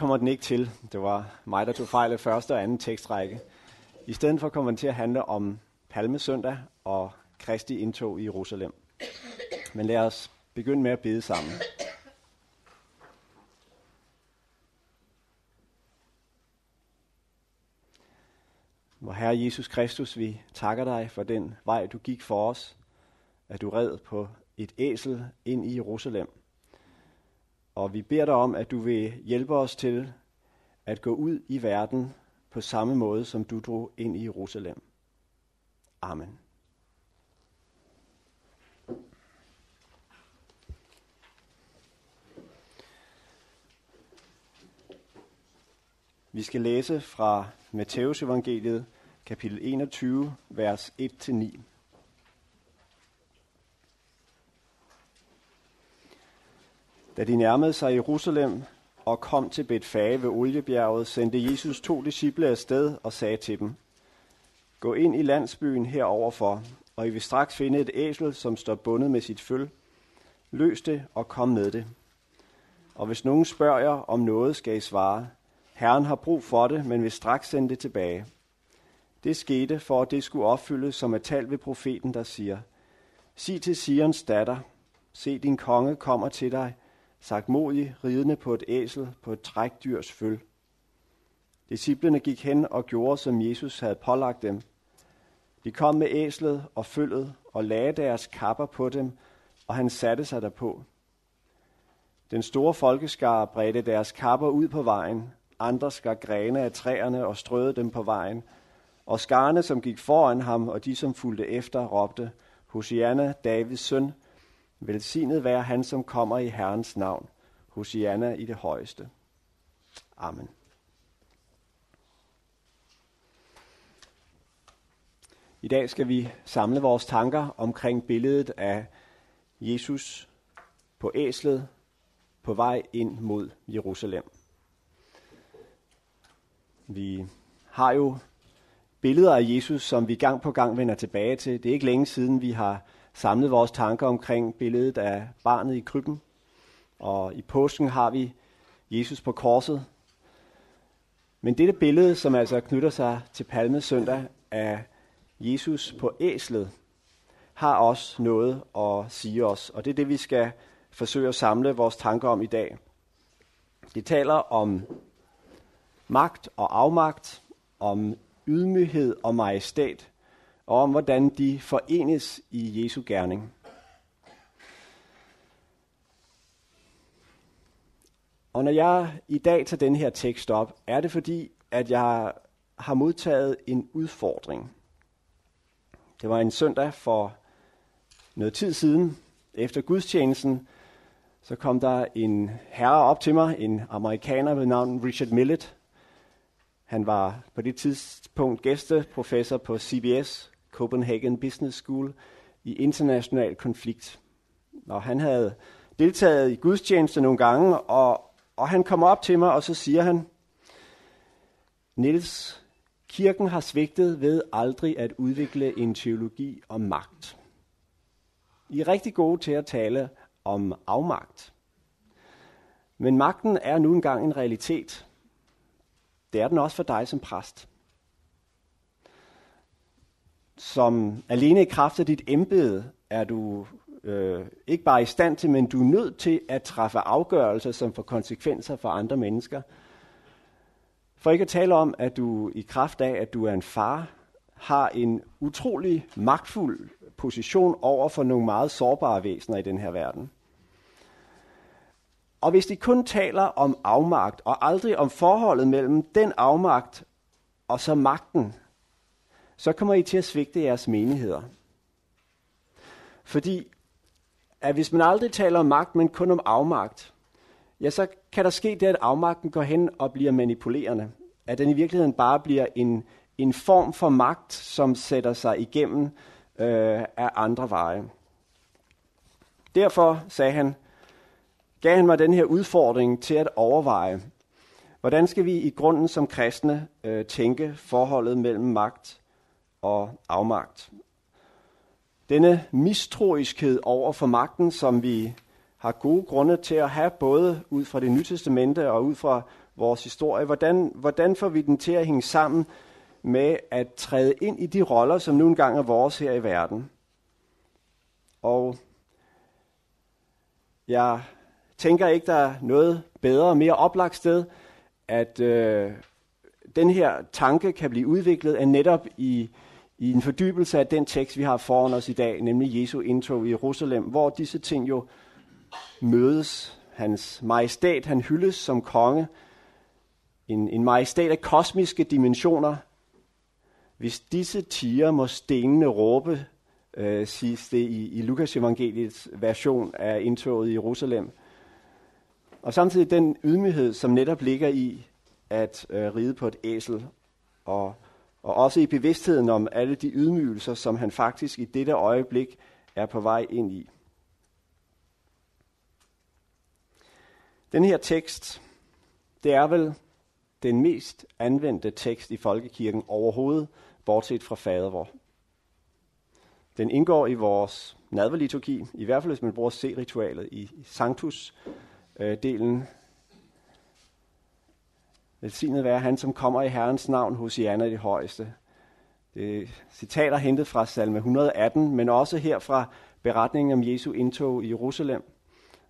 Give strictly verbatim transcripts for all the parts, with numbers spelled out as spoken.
kommer den ikke til. Det var mig, der tog fejl af første og anden tekstrække. I stedet for kommer den til at handle om Palme søndag og Kristi indtog i Jerusalem. Men lad os begynde med at bede sammen. Vor Herre Jesus Kristus, vi takker dig for den vej, du gik for os, at du red på et æsel ind i Jerusalem. Og vi beder dig om, at du vil hjælpe os til at gå ud i verden på samme måde, som du drog ind i Jerusalem. Amen. Vi skal læse fra Matthæus Evangeliet, kapitel enogtyve, vers et til ni. Da de nærmede sig Jerusalem og kom til Betfage ved Oliebjerget, sendte Jesus to disciple afsted og sagde til dem: Gå ind i landsbyen heroverfor, og I vil straks finde et æsel, som står bundet med sit føl. Løs det og kom med det. Og hvis nogen spørger jer om noget, skal I svare: Herren har brug for det, men vil straks sende det tilbage. Det skete, for at det skulle opfyldes, som er talt ved profeten, der siger: Sig til Sions datter, se din konge kommer til dig, sagtmodig, ridende på et æsel, på et trækdyrs føl. Disciplerne gik hen og gjorde, som Jesus havde pålagt dem. De kom med æslet og føllet og lagde deres kapper på dem, og han satte sig derpå. Den store folkeskare bredte deres kapper ud på vejen, andre skar grene af træerne og strøede dem på vejen, og skarne, som gik foran ham, og de, som fulgte efter, råbte: Hosianna, Davids søn, velsignet være han, som kommer i Herrens navn. Hosianna i det højeste. Amen. I dag skal vi samle vores tanker omkring billedet af Jesus på æslet på vej ind mod Jerusalem. Vi har jo billeder af Jesus, som vi gang på gang vender tilbage til. Det er ikke længe siden, vi har samlet vores tanker omkring billedet af barnet i krybben. Og i påsken har vi Jesus på korset. Men dette billede, som altså knytter sig til Palme søndag, af Jesus på æslet, har også noget at sige os. Og det er det, vi skal forsøge at samle vores tanker om i dag. Det taler om magt og afmagt, om ydmyghed og majestæt, og om hvordan de forenes i Jesu gerning. Og når jeg i dag tager den her tekst op, er det fordi, at jeg har modtaget en udfordring. Det var en søndag for noget tid siden, efter gudstjenesten, så kom der en herre op til mig, en amerikaner ved navn Richard Millet. Han var på det tidspunkt gæsteprofessor på C B S, Copenhagen Business School, i international konflikt. Og han havde deltaget i gudstjeneste nogle gange, og, og han kom op til mig, og så siger han: Niels, kirken har svigtet ved aldrig at udvikle en teologi om magt. I er rigtig gode til at tale om afmagt. Men magten er nu engang en realitet. Det er den også for dig som præst. Som alene i kraft af dit embede er du øh, ikke bare i stand til, men du er nødt til at træffe afgørelser, som får konsekvenser for andre mennesker. For ikke at tale om, at du i kraft af, at du er en far, har en utrolig magtfuld position over for nogle meget sårbare væsener i den her verden. Og hvis de kun taler om afmagt, og aldrig om forholdet mellem den afmagt og så magten, så kommer I til at svigte jeres menigheder. Fordi at hvis man aldrig taler om magt, men kun om afmagt, ja, så kan der ske det, at afmagten går hen og bliver manipulerende. At den i virkeligheden bare bliver en, en form for magt, som sætter sig igennem øh, af andre veje. Derfor, sagde han, gav han mig den her udfordring til at overveje, hvordan skal vi i grunden som kristne øh, tænke forholdet mellem magt og afmagt. Denne mistroiskhed over for magten, som vi har gode grunde til at have, både ud fra det nye testamente og ud fra vores historie. Hvordan, hvordan får vi den til at hænge sammen med at træde ind i de roller, som nu engang er vores her i verden? Og jeg tænker ikke, der er noget bedre og mere oplagt sted, at øh, den her tanke kan blive udviklet af netop i, i en fordybelse af den tekst, vi har foran os i dag, nemlig Jesu indtog i Jerusalem, hvor disse ting jo mødes. Hans majestæt, han hyldes som konge. En, en majestæt af kosmiske dimensioner. Hvis disse tier må stenene råbe, øh, siges det i, i Lukas Evangeliets version af indtoget i Jerusalem. Og samtidig den ydmyghed, som netop ligger i at øh, ride på et æsel, og, og også i bevidstheden om alle de ydmygelser, som han faktisk i dette øjeblik er på vej ind i. Den her tekst, det er vel den mest anvendte tekst i folkekirken overhovedet, bortset fra Fadervor. Den indgår i vores nadverliturgi, i hvert fald hvis man bruger C-ritualet i Sanctus-delen. Velsignet være han, som kommer i Herrens navn, Hosianna i det højeste. Det er citater hentet fra Salme et hundrede og atten, men også her fra beretningen om Jesu indtog i Jerusalem,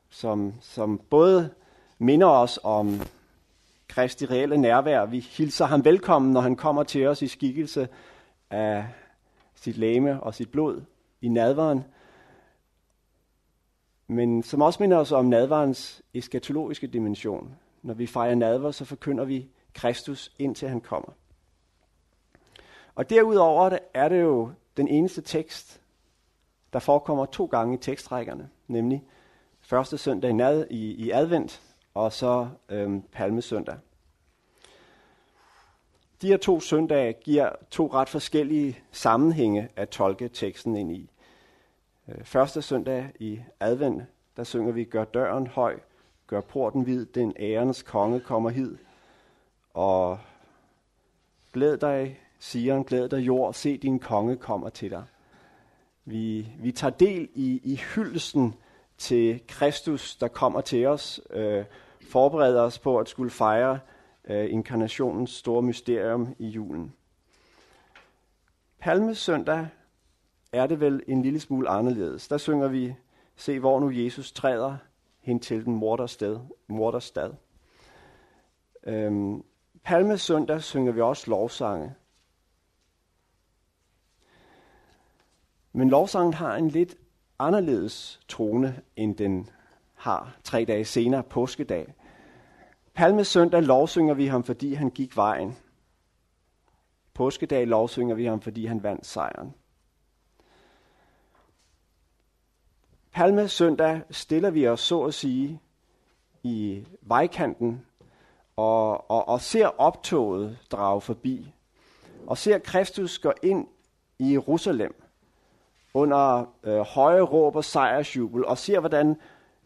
som, som både minder os om Kristi reelle nærvær. Vi hilser ham velkommen, når han kommer til os i skikkelse af sit legeme og sit blod i nadveren. Men som også minder os om nadverens eskatologiske dimension. Når vi fejrer nadver, så forkynder vi Kristus, indtil han kommer. Og derudover er det jo den eneste tekst, der forekommer to gange i tekstrækkerne, nemlig første søndag i, nad, i, i advent, og så øhm, Palme søndag. De her to søndage giver to ret forskellige sammenhænge at tolke teksten ind i. Øh, første søndag i advent, der synger vi, gør døren høj, gør porten vid, den ærens konge kommer hid. Og glæd dig, Sion, glæd dig jord, se din konge kommer til dig. Vi, vi tager del i, i hyldelsen til Kristus, der kommer til os, øh, forbereder os på at skulle fejre øh, inkarnationens store mysterium i julen. Palmesøndag er det vel en lille smule anderledes. Der synger vi, se hvor nu Jesus træder hen til den morderstad. morderstad. Øhm, Palmesøndag synger vi også lovsange. Men lovsangen har en lidt anderledes trone, end den har tre dage senere, påskedag. Palmesøndag lovsynger vi ham, fordi han gik vejen. Påskedag lovsynger vi ham, fordi han vandt sejren. Palmesøndag stiller vi os, så at sige, i vejkanten og, og, og ser optoget drage forbi. Og ser Kristus gå ind i Jerusalem under øh, høje råb og sejrsjubel, og ser, hvordan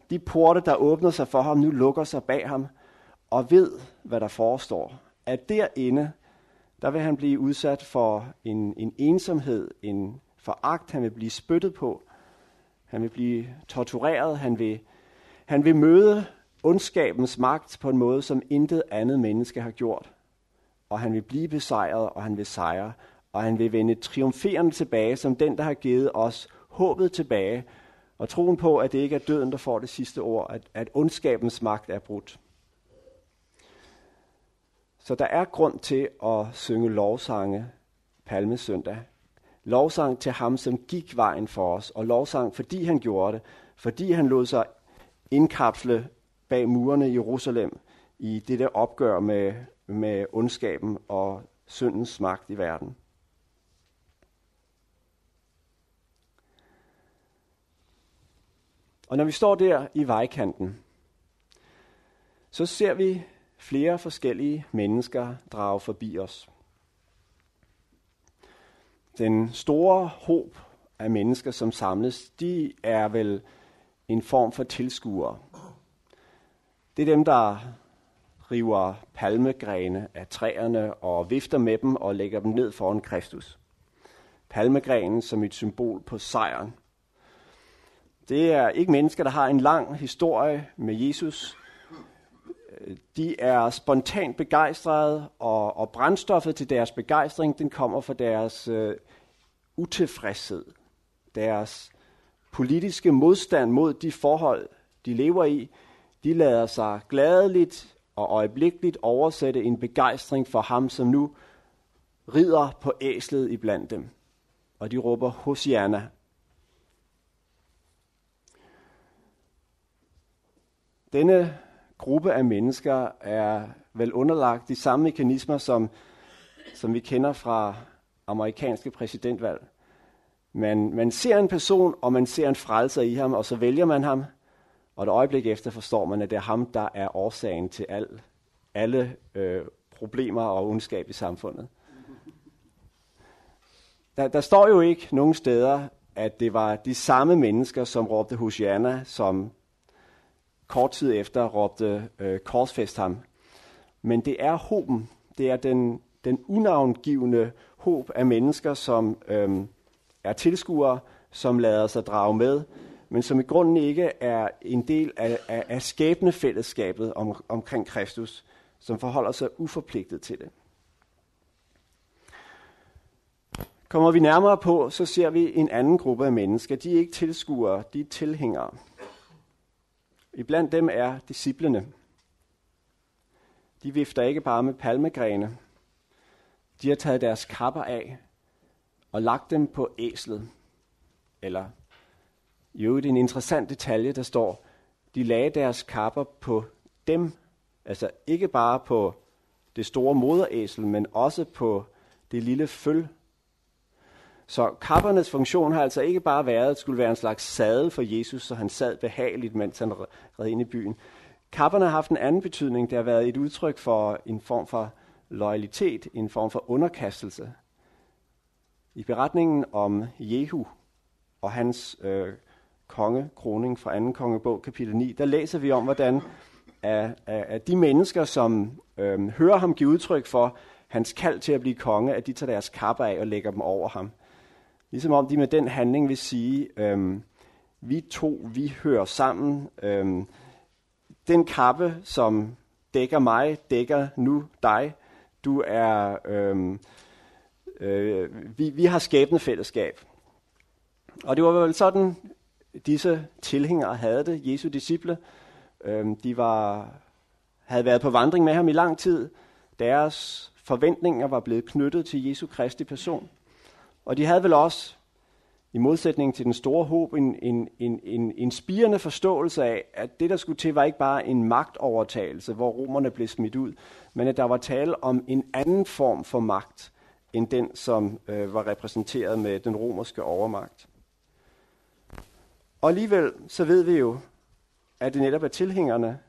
de porte, der åbner sig for ham, nu lukker sig bag ham, og ved, hvad der forestår. At derinde, der vil han blive udsat for en, en ensomhed, en foragt, han vil blive spyttet på, han vil blive tortureret, han vil, han vil møde ondskabens magt på en måde, som intet andet menneske har gjort. Og han vil blive besejret, og han vil sejre, og han vil vende triumferende tilbage, som den, der har givet os håbet tilbage, og troen på, at det ikke er døden, der får det sidste ord, at, at ondskabens magt er brudt. Så der er grund til at synge lovsange Palmesøndag. Lovsang til ham, som gik vejen for os, og lovsang, fordi han gjorde det, fordi han lod sig indkapsle bag murene i Jerusalem, i det der opgør med, med ondskaben og syndens magt i verden. Og når vi står der i vejkanten, så ser vi flere forskellige mennesker drage forbi os. Den store håb af mennesker, som samles, de er vel en form for tilskuere. Det er dem, der river palmegrene af træerne og vifter med dem og lægger dem ned foran Kristus. Palmegrenen som et symbol på sejren. Det er ikke mennesker, der har en lang historie med Jesus. De er spontant begejstrede, og, og brændstoffet til deres begejstring, den kommer fra deres øh, utilfredshed, deres politiske modstand mod de forhold, de lever i. De lader sig gladeligt og øjeblikkeligt oversætte en begejstring for ham, som nu rider på æslet iblandt dem. Og de råber Hosianna. Denne gruppe af mennesker er vel underlagt de samme mekanismer, som, som vi kender fra amerikanske præsidentvalg. Man, man ser en person, og man ser en frelser i ham, og så vælger man ham. Og et øjeblik efter forstår man, at det er ham, der er årsagen til al, alle øh, problemer og ondskab i samfundet. Der, der står jo ikke nogen steder, at det var de samme mennesker, som råbte Hosianna, som kort tid efter råbte øh, korsfæst ham. Men det er håben. Det er den, den unavngivne håb af mennesker, som øh, er tilskuere, som lader sig drage med, men som i grunden ikke er en del af, af, af skæbnefællesskabet om, omkring Kristus, som forholder sig uforpligtet til det. Kommer vi nærmere på, så ser vi en anden gruppe af mennesker. De er ikke tilskuere, de er tilhængere. Iblandt dem er disciplene. De vifter ikke bare med palmegrene. De har taget deres kapper af og lagt dem på æslet. Eller i øvrigt en interessant detalje, der står, de lagde deres kapper på dem. Altså ikke bare på det store moderæsel, men også på det lille føl. Så kappernes funktion har altså ikke bare været, at skulle være en slags sadel for Jesus, så han sad behageligt, mens han red ind i byen. Kapperne har haft en anden betydning. Det har været et udtryk for en form for loyalitet, en form for underkastelse. I beretningen om Jehu og hans øh, kongekroning fra anden kongebog, kapitel ni, der læser vi om, hvordan at, at de mennesker, som øh, hører ham give udtryk for hans kald til at blive konge, at de tager deres kapper af og lægger dem over ham. Ligesom om de med den handling vil sige, øhm, vi to, vi hører sammen. Øhm, den kappe, som dækker mig, dækker nu dig. Du er, øhm, øh, vi, vi har skæbne fællesskab. Og det var vel sådan, disse tilhængere havde det. Jesu disciple, øhm, de var, havde været på vandring med ham i lang tid. Deres forventninger var blevet knyttet til Jesu Kristi person. Og de havde vel også, i modsætning til den store håb, en, en, en, en, en spirende forståelse af, at det, der skulle til, var ikke bare en magtovertagelse, hvor romerne blev smidt ud, men at der var tale om en anden form for magt, end den, som øh, var repræsenteret med den romerske overmagt. Og alligevel, så ved vi jo, at det netop er tilhængerne,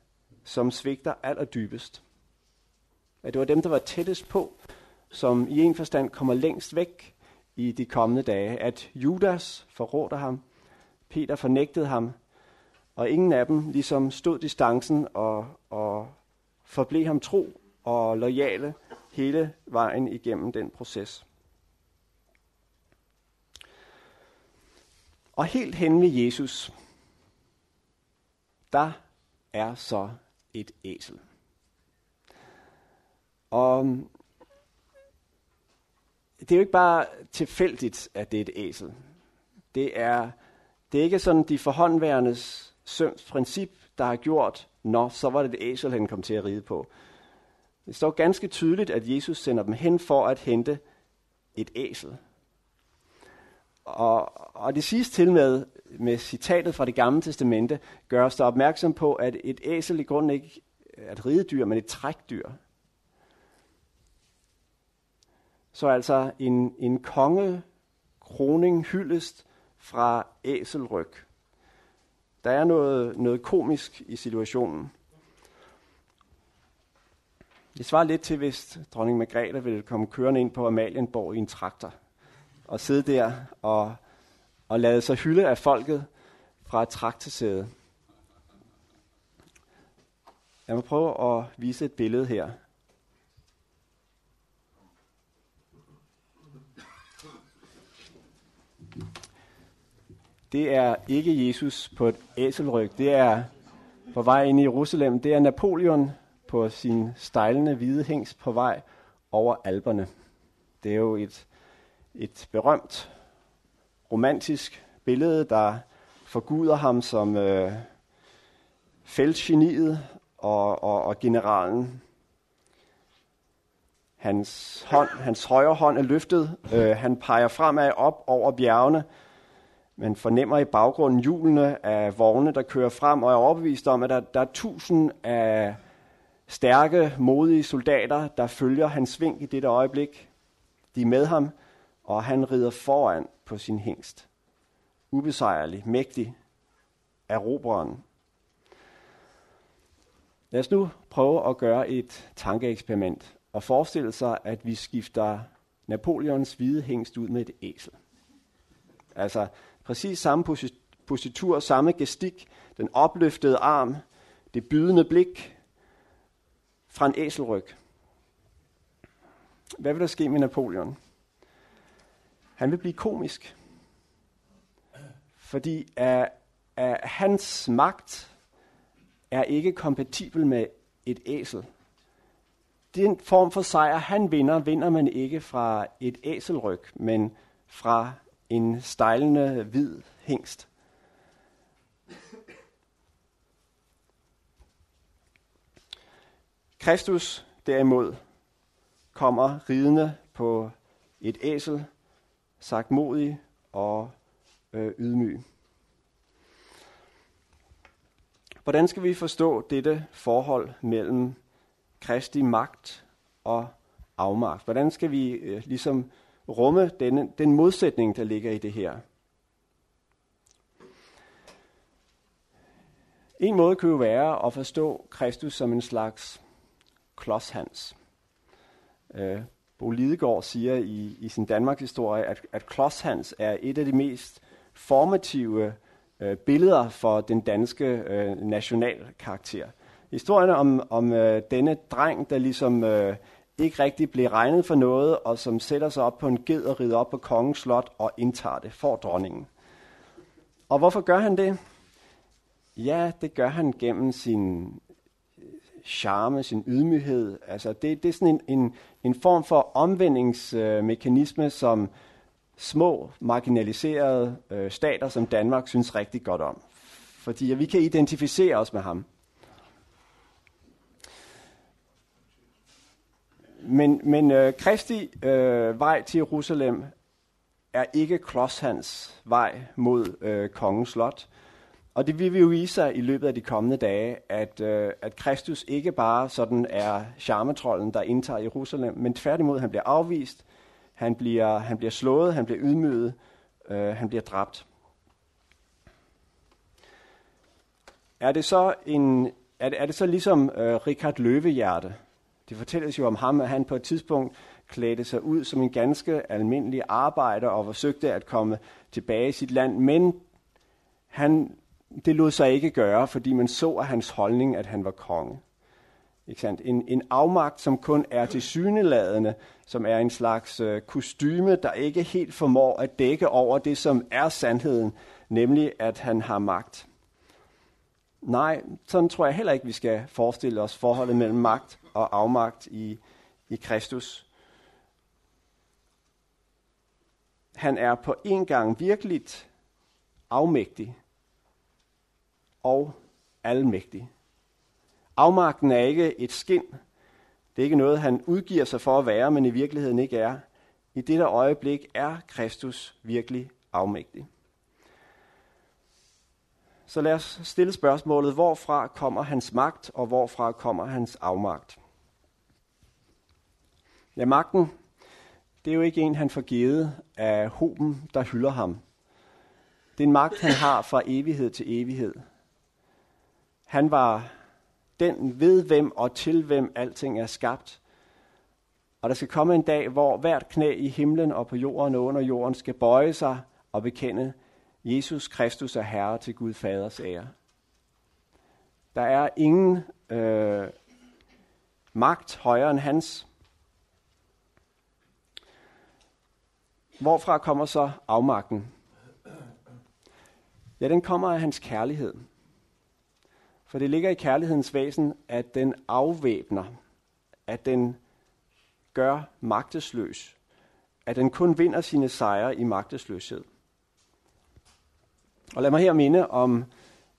som svigter allerdybest. At det var dem, der var tættest på, som i en forstand kommer længst væk i de kommende dage, at Judas forråder ham, Peter fornægtede ham, og ingen af dem ligesom stod distancen og, og forblev ham tro og loyale hele vejen igennem den proces. Og helt hen ved Jesus, der er så et æsel. Og det er jo ikke bare tilfældigt, at det er et æsel. Det er, det er ikke sådan de forhåndværendes søms princip, der har gjort, nå, så var det et æsel, han kom til at ride på. Det står ganske tydeligt, at Jesus sender dem hen for at hente et æsel. Og, og det siges til med, med citatet fra Det Gamle Testamente, gøres der opmærksom på, at et æsel i grunden ikke er et ridedyr, men et trækdyr. Så altså en, en kongekroning hyldest fra æselryg. Der er noget, noget komisk i situationen. Det svarer lidt til, hvis dronning Margrethe ville komme kørende ind på Amalienborg i en traktor og sidde der og, og lade sig hylde af folket fra et traktorsæde. Jeg må prøve at vise et billede her. Det er ikke Jesus på et æselryg. Det er på vej ind i Jerusalem. Det er Napoleon på sin stejlende hvide hingst på vej over Alperne. Det er jo et, et berømt romantisk billede, der forguder ham som øh, feltgeniet og, og, og generalen. Hans, hånd, hans højre hånd er løftet. Øh, han peger fremad op over bjergene. Man fornemmer i baggrunden hjulene af vogne, der kører frem, og er overbevist om, at der, der er tusind af stærke, modige soldater, der følger hans vink i dette øjeblik. De er med ham, og han rider foran på sin hingst. Ubesejrlig, mægtig, erobreren. Lad os nu prøve at gøre et tankeeksperiment og forestille sig, at vi skifter Napoleons hvide hingst ud med et æsel. Altså præcis samme positur, samme gestik, den opløftede arm, det bydende blik fra en æselryg. Hvad vil der ske med Napoleon? Han vil blive komisk, fordi at, at hans magt er ikke kompatibel med et æsel. Den form for sejr, han vinder, vinder man ikke fra et æselryg, men fra en stejlende hvid hingst. Kristus derimod kommer ridende på et æsel, sagtmodig og øh, ydmyg. Hvordan skal vi forstå dette forhold mellem Kristi magt og afmagt? Hvordan skal vi øh, ligesom rumme denne, den modsætning, der ligger i det her? En måde kan jo være at forstå Kristus som en slags Klodshans. Øh, Bo Lidegaard siger i, i sin Danmarks historie, at, at Klodshans er et af de mest formative øh, billeder for den danske øh, nationalkarakter. Historien om, om øh, denne dreng, der ligesom øh, ikke rigtig blev regnet for noget, og som sætter sig op på en ged og rider op på kongens slot og indtager det for dronningen. Og hvorfor gør han det? Ja, det gør han gennem sin charme, sin ydmyghed. Altså det, det er sådan en, en, en form for omvendingsmekanisme, øh, som små, marginaliserede øh, stater som Danmark synes rigtig godt om. Fordi vi kan identificere os med ham. Men, men øh, Kristi øh, vej til Jerusalem er ikke Klodshans vej mod øh, kongens slot. Og det vil vi jo vise sig i løbet af de kommende dage, at, øh, at Kristus ikke bare sådan er charmetrollen, der indtager Jerusalem, men tværtimod, han bliver afvist, han bliver, han bliver slået, han bliver ydmyget, øh, han bliver dræbt. Er det så, en, er det, er det så ligesom øh, Richard Løvehjerte? Det fortælles jo om ham, at han på et tidspunkt klædte sig ud som en ganske almindelig arbejder og forsøgte at komme tilbage i sit land. Men han, det lod sig ikke gøre, fordi man så af hans holdning, at han var konge. Ikke sandt? En, en afmagt, som kun er tilsyneladende, som er en slags øh, kostyme, der ikke helt formår at dække over det, som er sandheden, nemlig at han har magt. Nej, sådan tror jeg heller ikke, vi skal forestille os forholdet mellem magt og afmagt i, i Kristus. Han er på en gang virkeligt afmægtig og almægtig. Afmagten er ikke et skind. Det er ikke noget, han udgiver sig for at være, men i virkeligheden ikke er. I dette øjeblik er Kristus virkelig afmægtig. Så lad os stille spørgsmålet, hvorfra kommer hans magt, og hvorfra kommer hans afmagt? Ja, magten, det er jo ikke en, han får givet af hoben, der hylder ham. Det er en magt, han har fra evighed til evighed. Han var den ved hvem og til hvem alting er skabt. Og der skal komme en dag, hvor hvert knæ i himlen og på jorden og under jorden skal bøje sig og bekende, Jesus Kristus er Herre til Gud Faders ære. Der er ingen øh, magt højere end hans. Hvorfra kommer så afmagten? Ja, den kommer af hans kærlighed. For det ligger i kærlighedens væsen, at den afvæbner, at den gør magtesløs, at den kun vinder sine sejre i magtesløshed. Og lad mig her minde om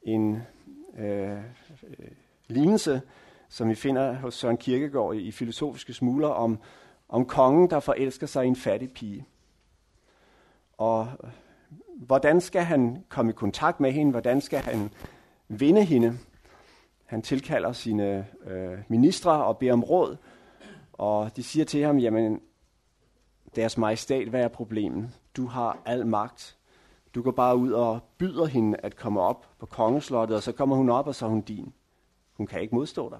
en øh, lignelse, som vi finder hos Søren Kierkegaard i Filosofiske Smugler, om, om kongen, der forelsker sig i en fattig pige. Og hvordan skal han komme i kontakt med hende? Hvordan skal han vinde hende? Han tilkalder sine øh, ministre og beder om råd, og de siger til ham, jamen, deres majestæt, hvad er problemet? Du har al magt. Du går bare ud og byder hende at komme op på kongeslottet, og så kommer hun op, og så er hun din. Hun kan ikke modstå dig.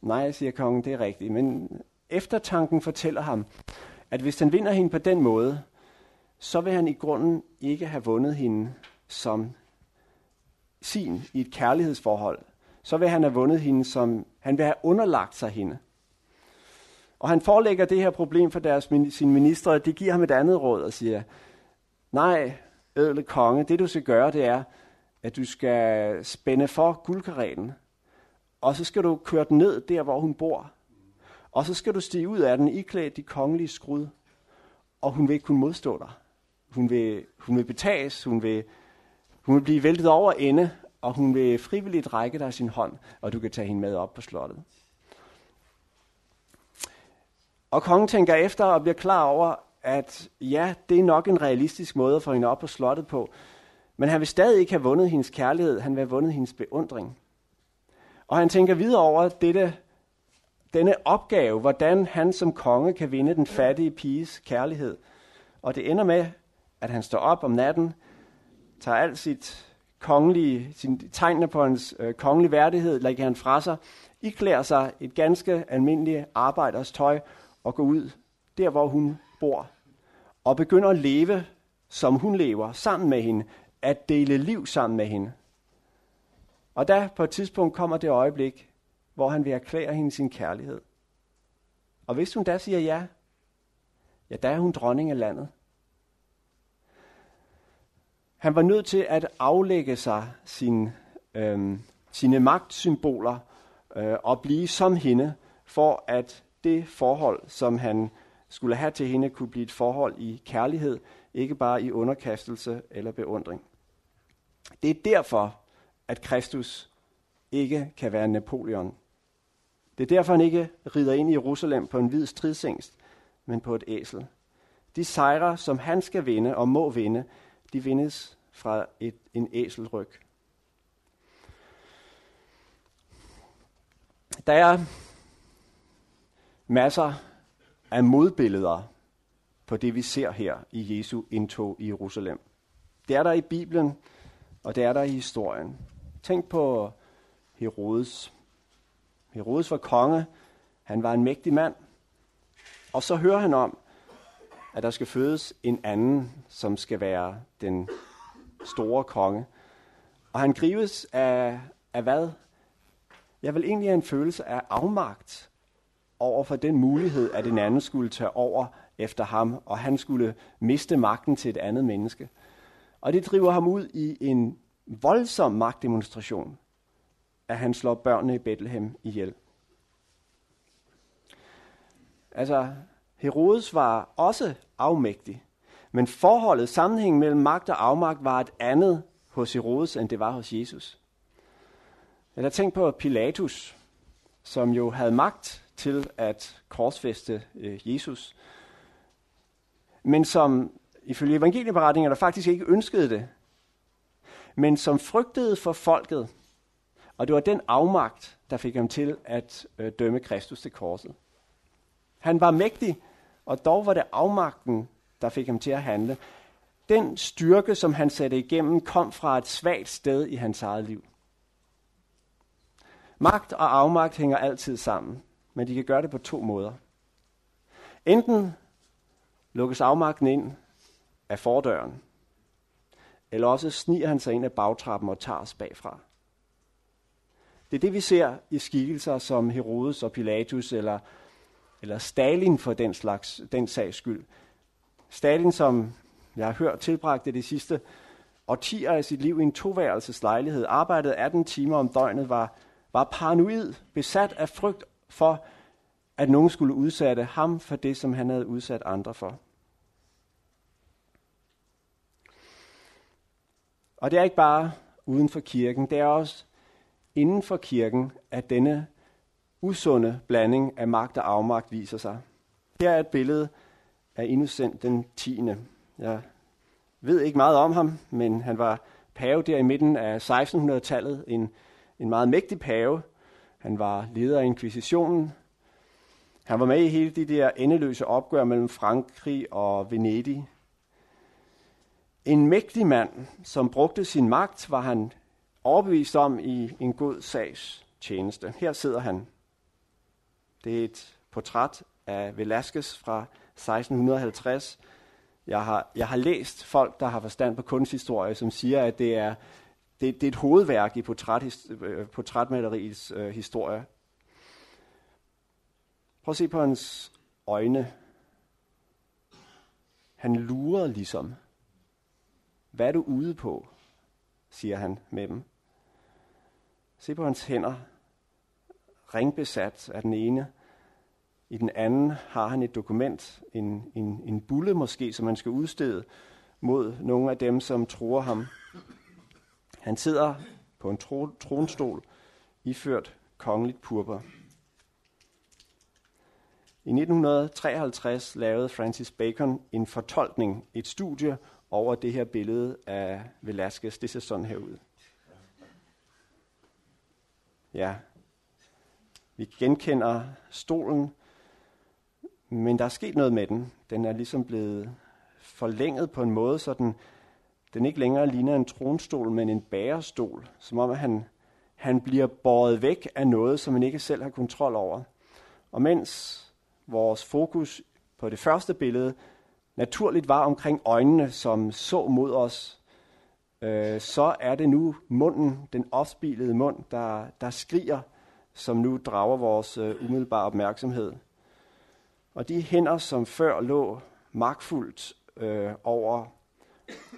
Nej, siger kongen, det er rigtigt. Men eftertanken fortæller ham, at hvis han vinder hende på den måde, så vil han i grunden ikke have vundet hende som sin i et kærlighedsforhold. Så vil han have vundet hende som, han vil have underlagt sig hende. Og han forelægger det her problem for deres, sine ministre, og det giver ham et andet råd og siger, nej, ædle konge, det du skal gøre, det er, at du skal spænde for guldkareten, og så skal du køre den ned der, hvor hun bor, og så skal du stige ud af den iklædt de kongelige skrud, og hun vil ikke kunne modstå dig. Hun vil, hun vil betages, hun vil, hun vil blive væltet over ende, og hun vil frivilligt række dig sin hånd, og du kan tage hende med op på slottet. Og kongen tænker efter og bliver klar over, at ja, det er nok en realistisk måde at få hende op på slottet på, men han vil stadig ikke have vundet hendes kærlighed, han vil have vundet hendes beundring. Og han tænker videre over dette, denne opgave, hvordan han som konge kan vinde den fattige piges kærlighed. Og det ender med, at han står op om natten, tager alt sit kongelige, sine tegner på hans øh, kongelige værdighed, lægger han fra sig, iklæder sig et ganske almindeligt arbejders tøj og går ud der, hvor hun bor, og begynder at leve, som hun lever, sammen med hende, at dele liv sammen med hende. Og da på et tidspunkt kommer det øjeblik, hvor han vil erklære hende sin kærlighed. Og hvis hun da siger ja, ja, da er hun dronning af landet. Han var nødt til at aflægge sig sin, øh, sine magtsymboler øh, og blive som hende, for at det forhold, som han skulle have til hende, kunne blive et forhold i kærlighed, ikke bare i underkastelse eller beundring. Det er derfor, at Kristus ikke kan være Napoleon. Det er derfor, han ikke rider ind i Jerusalem på en hvid stridsængst, men på et æsel. De sejre, som han skal vinde og må vinde, de vindes fra et, en æselryg. Der er masser af modbilleder på det, vi ser her i Jesu indtog i Jerusalem. Det er der i Bibelen, og det er der i historien. Tænk på Herodes. Herodes var konge. Han var en mægtig mand. Og så hører han om, at der skal fødes en anden, som skal være den store konge. Og han grives af, af hvad? Jeg vil egentlig have en følelse af afmagt over for den mulighed, at en anden skulle tage over efter ham, og han skulle miste magten til et andet menneske. Og det driver ham ud i en voldsom magtdemonstration, at han slår børnene i Bethlehem ihjel. Altså, Herodes var også afmægtig, men forholdet, sammenhængen mellem magt og afmagt, var et andet hos Herodes, end det var hos Jesus. Eller tænk på Pilatus, som jo havde magt til at korsfæste øh, Jesus, men som ifølge evangelieberetninger, der faktisk ikke ønskede det, men som frygtede for folket, og det var den afmagt, der fik ham til at øh, dømme Kristus til korset. Han var mægtig, og dog var det afmagten, der fik ham til at handle. Den styrke, som han satte igennem, kom fra et svagt sted i hans eget liv. Magt og afmagt hænger altid sammen, men de kan gøre det på to måder. Enten lukkes afmagten ind af fordøren, eller også sniger han sig ind af bagtrappen og tager os bagfra. Det er det, vi ser i skikkelser som Herodes og Pilatus, eller, eller Stalin for den slags, den sags skyld. Stalin, som jeg har hørt, tilbragte det sidste årtier af sit liv i en toværelseslejlighed, arbejdede atten timer om døgnet, var, var paranoid, besat af frygt for, at nogen skulle udsætte ham for det, som han havde udsat andre for. Og det er ikke bare uden for kirken, det er også inden for kirken, at denne usunde blanding af magt og afmagt viser sig. Her er et billede af Innocent den tiende. Jeg ved ikke meget om ham, men han var pave der i midten af sekstenhundredetallet, en, en meget mægtig pave. Han var leder af inkvisitionen. Han var med i hele de der endeløse opgør mellem Frankrig og Venedig. En mægtig mand, som brugte sin magt, var han overbevist om i en god sags tjeneste. Her sidder han. Det er et portræt af Velázquez fra seksten halvtreds. Jeg har, jeg har læst folk, der har forstand på kunsthistorie, som siger, at det er, det, det er et hovedværk i portræt, portrætmaleriets øh, historie. Prøv at se på hans øjne. Han lurer ligesom. Hvad er du ude på, siger han med dem. Se på hans hænder. Ringbesat af den ene. I den anden har han et dokument, en, en, en bulle måske, som han skal udstede mod nogle af dem, som truer ham. Han sidder på en tro, tronstol, iført kongeligt purpur. I nitten treoghalvtreds lavede Francis Bacon en fortolkning, et studie over det her billede af Velázquez. Det ser sådan her ud. Ja, vi genkender stolen, men der er sket noget med den. Den er ligesom blevet forlænget på en måde, så den, den ikke længere ligner en tronstol, men en bærestol. Som om han, han bliver båret væk af noget, som han ikke selv har kontrol over. Og mens vores fokus på det første billede naturligt var omkring øjnene, som så mod os, øh, så er det nu munden, den opspilede mund, der, der skriger, som nu drager vores øh, umiddelbare opmærksomhed. Og de hænder, som før lå magtfuldt øh, over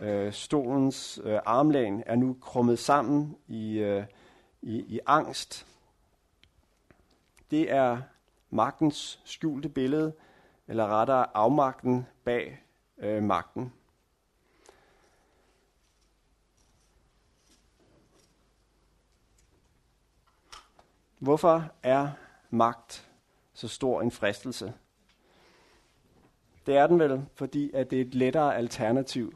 øh, stolens øh, armlæn, er nu krummet sammen i, øh, i, i angst. Det er magtens skjulte billede, eller rettere afmagten bag øh, magten. Hvorfor er magt så stor en fristelse? Det er den vel, fordi at det er et lettere alternativ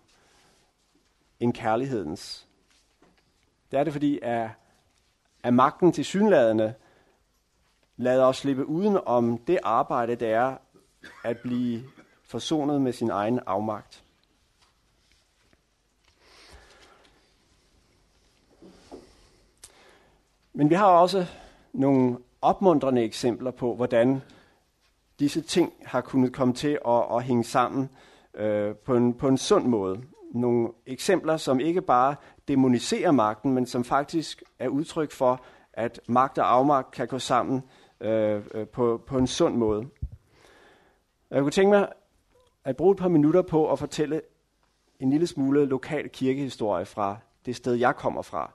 end kærlighedens. Det er det, fordi at, at magten tilsyneladende lader os slippe uden om det arbejde, det er at blive forsonet med sin egen afmagt. Men vi har også nogle opmuntrende eksempler på, hvordan disse ting har kunnet komme til at, at hænge sammen øh, på, en, på en sund måde. Nogle eksempler, som ikke bare demoniserer magten, men som faktisk er udtryk for, at magt og afmagt kan gå sammen øh, øh, på, på en sund måde. Jeg kunne tænke mig at bruge et par minutter på at fortælle en lille smule lokal kirkehistorie fra det sted, jeg kommer fra.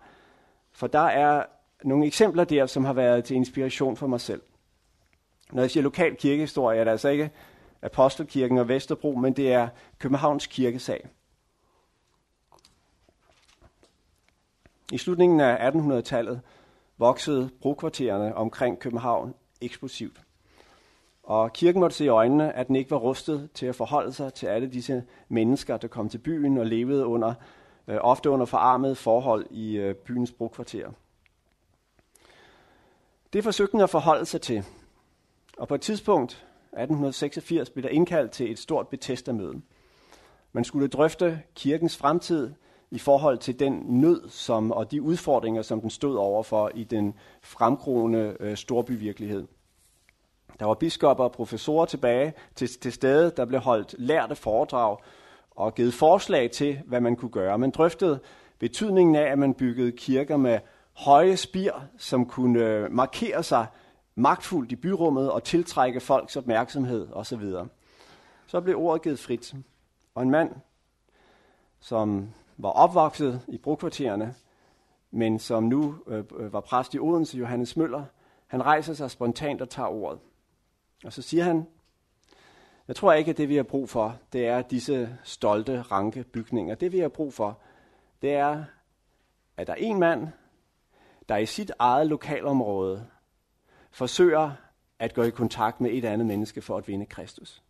For der er nogle eksempler der, som har været til inspiration for mig selv. Når jeg siger lokal kirkehistorie, er det altså ikke Apostelkirken og Vesterbro, men det er Københavns kirkesag. I slutningen af attenhundredetallet voksede brokvartererne omkring København eksplosivt. Og kirken måtte se i øjnene, at den ikke var rustet til at forholde sig til alle disse mennesker, der kom til byen og levede under, øh, ofte under forarmede forhold i øh, byens brokvarterer. Det forsøgte den at forholde sig til. Og på et tidspunkt, attenhundrede seksogfirs, blev der indkaldt til et stort Betesda-møde. Man skulle drøfte kirkens fremtid i forhold til den nød som, og de udfordringer, som den stod overfor i den fremgroende øh, storbyvirkelighed. Der var biskopper og professorer tilbage til, til stede, der blev holdt lærte foredrag og givet forslag til, hvad man kunne gøre. Man drøftede betydningen af, at man byggede kirker med høje spir, som kunne markere sig magtfuldt i byrummet og tiltrække folks opmærksomhed osv. Så blev ordet givet frit, og en mand, som var opvokset i brokvartererne, men som nu øh, var præst i Odense, Johannes Møller, han rejser sig spontant og tager ordet. Og så siger han, jeg tror ikke, at det vi har brug for, det er disse stolte, ranke bygninger. Det vi har brug for, det er, at der er en mand, der i sit eget lokalområde forsøger at gå i kontakt med et andet menneske for at vinde Kristus.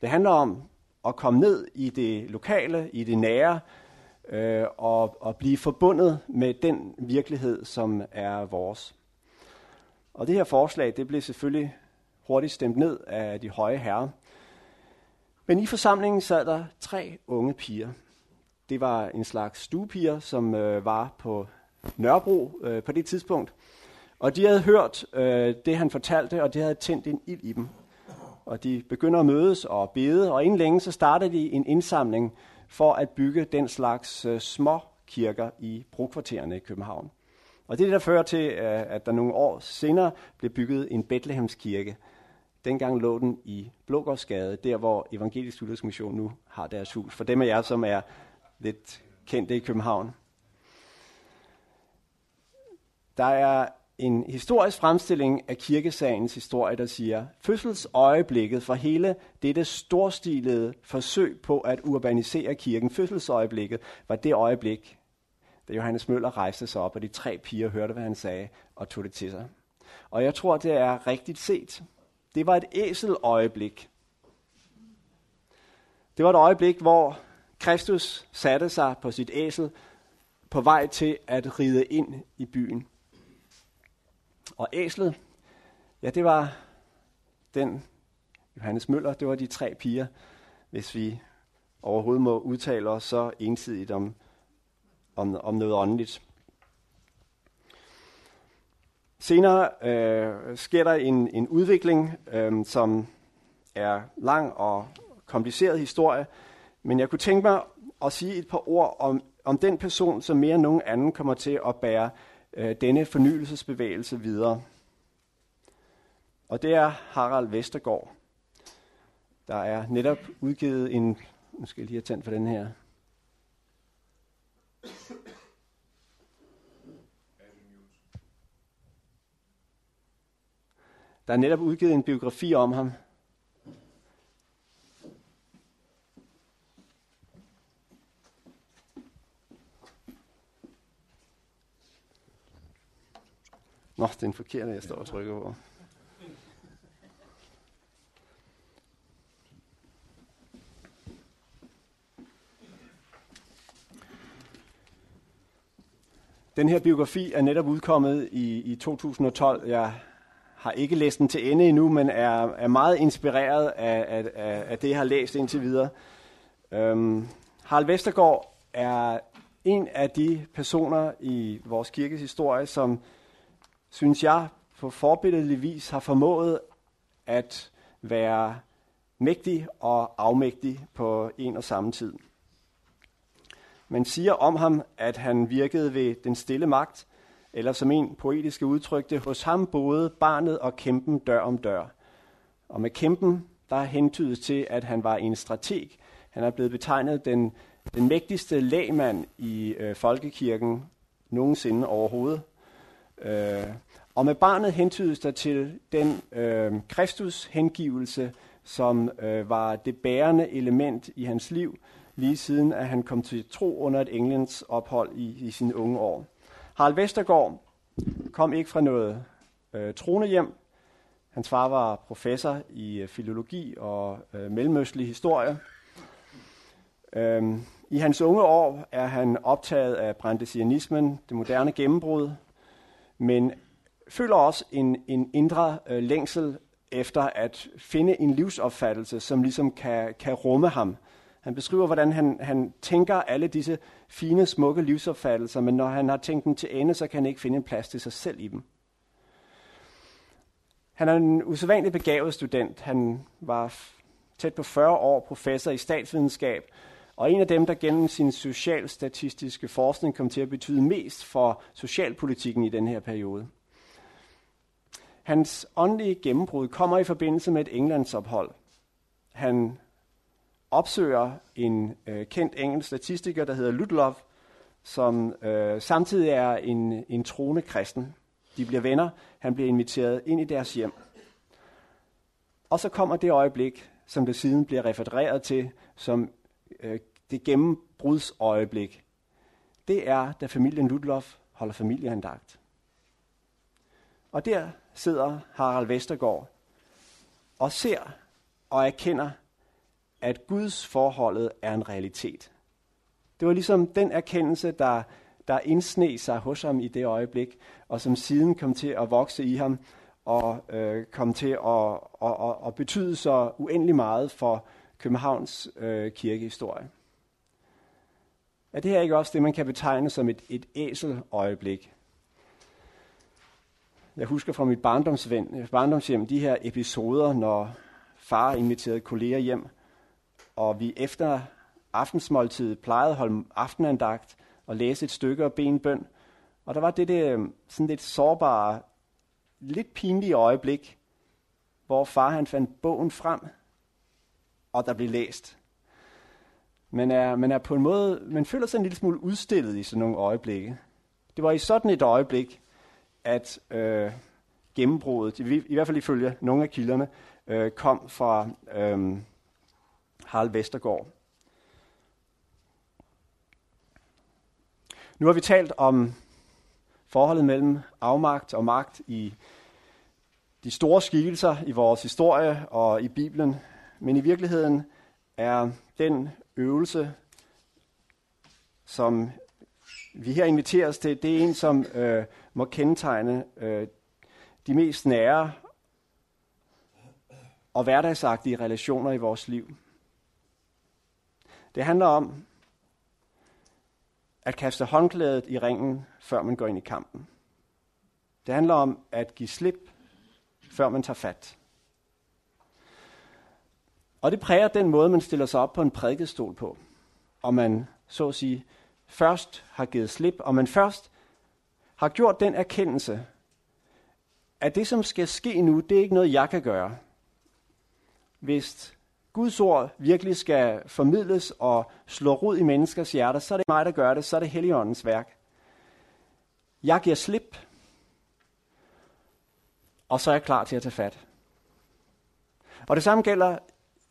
Det handler om at komme ned i det lokale, i det nære, øh, og, og blive forbundet med den virkelighed, som er vores. Og det her forslag, det blev selvfølgelig hurtigt stemt ned af de høje herrer. Men i forsamlingen sad der tre unge piger. Det var en slags stuepiger, som øh, var på Nørrebro øh, på det tidspunkt. Og de havde hørt øh, det, han fortalte, og det havde tændt en ild i dem. Og de begynder at mødes og bede, og inden længe så starter de en indsamling for at bygge den slags øh, små kirker i brokvartererne i København. Og det er det, der fører til, at der nogle år senere blev bygget en Bethlehemskirke. Dengang lå den i Blågårdsgade, der hvor Evangelisk Luthersk Mission nu har deres hus. For dem af jer, som er lidt kendte i København. Der er en historisk fremstilling af kirkesagens historie, der siger, fødselsøjeblikket for hele dette storstilede forsøg på at urbanisere kirken, fødselsøjeblikket var det øjeblik, da Johannes Møller rejste sig op, og de tre piger hørte, hvad han sagde, og tog det til sig. Og jeg tror, det er rigtigt set. Det var et æseløjeblik. Det var et øjeblik, hvor Kristus satte sig på sit æsel, på vej til at ride ind i byen. Og æslet, ja, det var den Johannes Møller, det var de tre piger, hvis vi overhovedet må udtale os så ensidigt om Om, om noget åndeligt. Senere øh, sker der en, en udvikling, øh, som er lang og kompliceret historie, men jeg kunne tænke mig at sige et par ord om, om den person, som mere end nogen anden kommer til at bære øh, denne fornyelsesbevægelse videre. Og det er Harald Vestergaard. Der er netop udgivet en... Nu skal jeg lige have tændt for den her... Der er netop udgivet en biografi om ham. Nå, det er en forkert, jeg står og trykker på. Den her biografi er netop udkommet i, i to tusind og tolv. Jeg har ikke læst den til ende endnu, men er, er meget inspireret af, af, af, af det, jeg har læst indtil videre. Øhm, Harald Vestergaard er en af de personer i vores kirkes historie, som, synes jeg, på forbilledlig vis har formået at være mægtig og afmægtig på en og samme tid. Man siger om ham, at han virkede ved den stille magt, eller som en poetiske udtrykte, hos ham boede barnet og kæmpen dør om dør. Og med kæmpen, der er hentydet til, at han var en strateg. Han er blevet betegnet den, den mægtigste lægmand i øh, folkekirken nogensinde overhovedet. Øh, og med barnet hentydes der til den øh, Kristus hengivelse, som øh, var det bærende element i hans liv, lige siden at han kom til tro under et Englands ophold i, i sine unge år. Harald Vestergaard kom ikke fra noget øh, tronehjem. Hans far var professor i øh, filologi og øh, mellemøstlig historie. Øhm, I hans unge år er han optaget af brandesianismen, det moderne gennembrud, men føler også en, en indre øh, længsel efter at finde en livsopfattelse, som ligesom kan, kan rumme ham. Han beskriver, hvordan han, han tænker alle disse fine, smukke livsopfattelser, men når han har tænkt dem til ende, så kan han ikke finde en plads til sig selv i dem. Han er en usædvanligt begavet student. Han var f- tæt på fyrre år professor i statsvidenskab, og en af dem, der gennem sin socialstatistiske forskning kom til at betyde mest for socialpolitikken i den her periode. Hans åndelige gennembrud kommer i forbindelse med et Englandsophold. Han opsøger en øh, kendt engelsk statistiker, der hedder Ludlow, som øh, samtidig er en, en troende kristen. De bliver venner. Han bliver inviteret ind i deres hjem. Og så kommer det øjeblik, som det siden bliver refereret til som øh, det gennembrudsøjeblik. Det er, da familien Ludlow holder familieandagt. Og der sidder Harald Vestergaard og ser og erkender, at Guds forholdet er en realitet. Det var ligesom den erkendelse, der, der indsneg sig hos ham i det øjeblik, og som siden kom til at vokse i ham, og øh, kom til at, at, at, at betyde så uendelig meget for Københavns øh, kirkehistorie. Er det her ikke også det, man kan betegne som et, et æseløjeblik? Jeg husker fra mit barndomshjem de her episoder, når far inviterede kolleger hjem, og vi efter aftensmåltid plejede at holde aftenandagt og læse et stykke og bede en bøn. Og der var det der, sådan lidt sårbare, lidt pinlige øjeblik, hvor far han fandt bogen frem, og der blev læst. Man er, man er på en måde, man føler sig en lille smule udstillet i sådan nogle øjeblikke. Det var i sådan et øjeblik, at øh, gennembruddet, i, i hvert fald ifølge nogle af kilderne, øh, kom fra øh, Harald Vestergaard. Nu har vi talt om forholdet mellem afmagt og magt i de store skikkelser i vores historie og i Bibelen, men i virkeligheden er den øvelse, som vi her inviteres til, det er en, som øh, må kendetegne øh, de mest nære og hverdagsagtige relationer i vores liv. Det handler om at kaste håndklædet i ringen, før man går ind i kampen. Det handler om at give slip, før man tager fat. Og det præger den måde, man stiller sig op på en prædikestol på. Og man, så at sige, først har givet slip, og man først har gjort den erkendelse, at det, som skal ske nu, det er ikke noget, jeg kan gøre. Hvis Guds ord virkelig skal formidles og slå rod i menneskers hjerter, så er det mig, der gør det, så er det Helligåndens værk. Jeg giver slip, og så er jeg klar til at tage fat. Og det samme gælder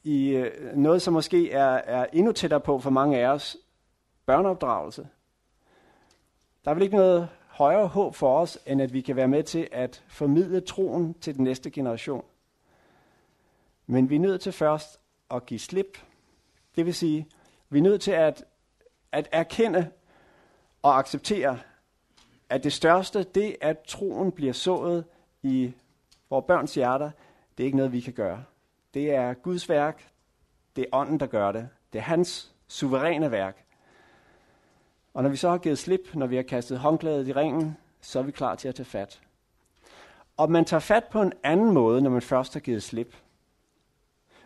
i noget, som måske er, er endnu tættere på for mange af os, børneopdragelse. Der er vel ikke noget højere håb for os, end at vi kan være med til at formidle troen til den næste generation. Men vi er nødt til først at give slip. Det vil sige, vi er nødt til at, at erkende og acceptere, at det største, det at troen bliver sået i vores børns hjerter, det er ikke noget, vi kan gøre. Det er Guds værk, det er ånden, der gør det. Det er hans suveræne værk. Og når vi så har givet slip, når vi har kastet håndklædet i ringen, så er vi klar til at tage fat. Og man tager fat på en anden måde, når man først har givet slip.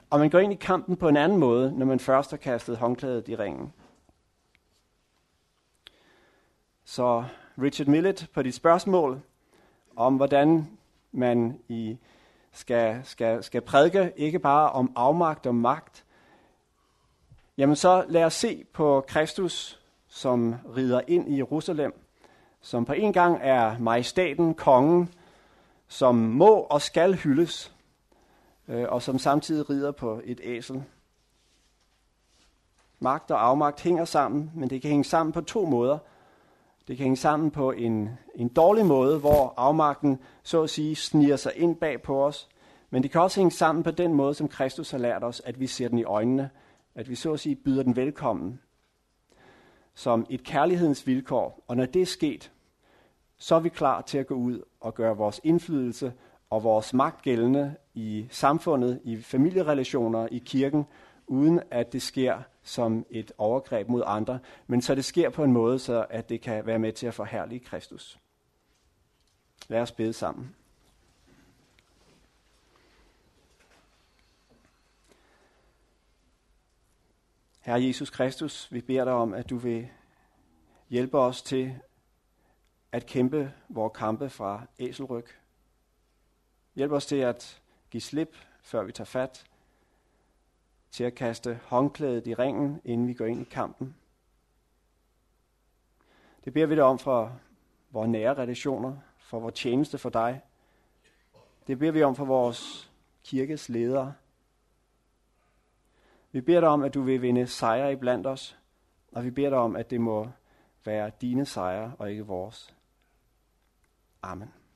Og man går ind i kampen på en anden måde, når man først har kastet håndklædet i ringen. Så Richard Millet på dit spørgsmål om, hvordan man i skal, skal, skal prædike, ikke bare om afmagt og magt, jamen så lad os se på Kristus, som rider ind i Jerusalem, som på en gang er majestaten, kongen, som må og skal hyldes, og som samtidig rider på et æsel. Magt og afmagt hænger sammen, men det kan hænge sammen på to måder. Det kan hænge sammen på en, en dårlig måde, hvor afmagten, så at sige, sniger sig ind bag på os. Men det kan også hænge sammen på den måde, som Kristus har lært os, at vi ser den i øjnene. At vi, så at sige, byder den velkommen. Som et kærlighedens vilkår. Og når det er sket, så er vi klar til at gå ud og gøre vores indflydelse og vores magt gældende i samfundet, i familierelationer, i kirken, uden at det sker som et overgreb mod andre, men så det sker på en måde, så at det kan være med til at forherlige Kristus. Lad os bede sammen. Herre Jesus Kristus, vi beder dig om, at du vil hjælpe os til at kæmpe vores kampe fra æselryg. Hjælp os til at give slip, før vi tager fat, til at kaste håndklædet i ringen, inden vi går ind i kampen. Det beder vi dig om for vores nære relationer, for vores tjeneste for dig. Det beder vi om for vores kirkes ledere. Vi beder dig om, at du vil vinde sejre iblandt os, og vi beder dig om, at det må være dine sejre og ikke vores. Amen.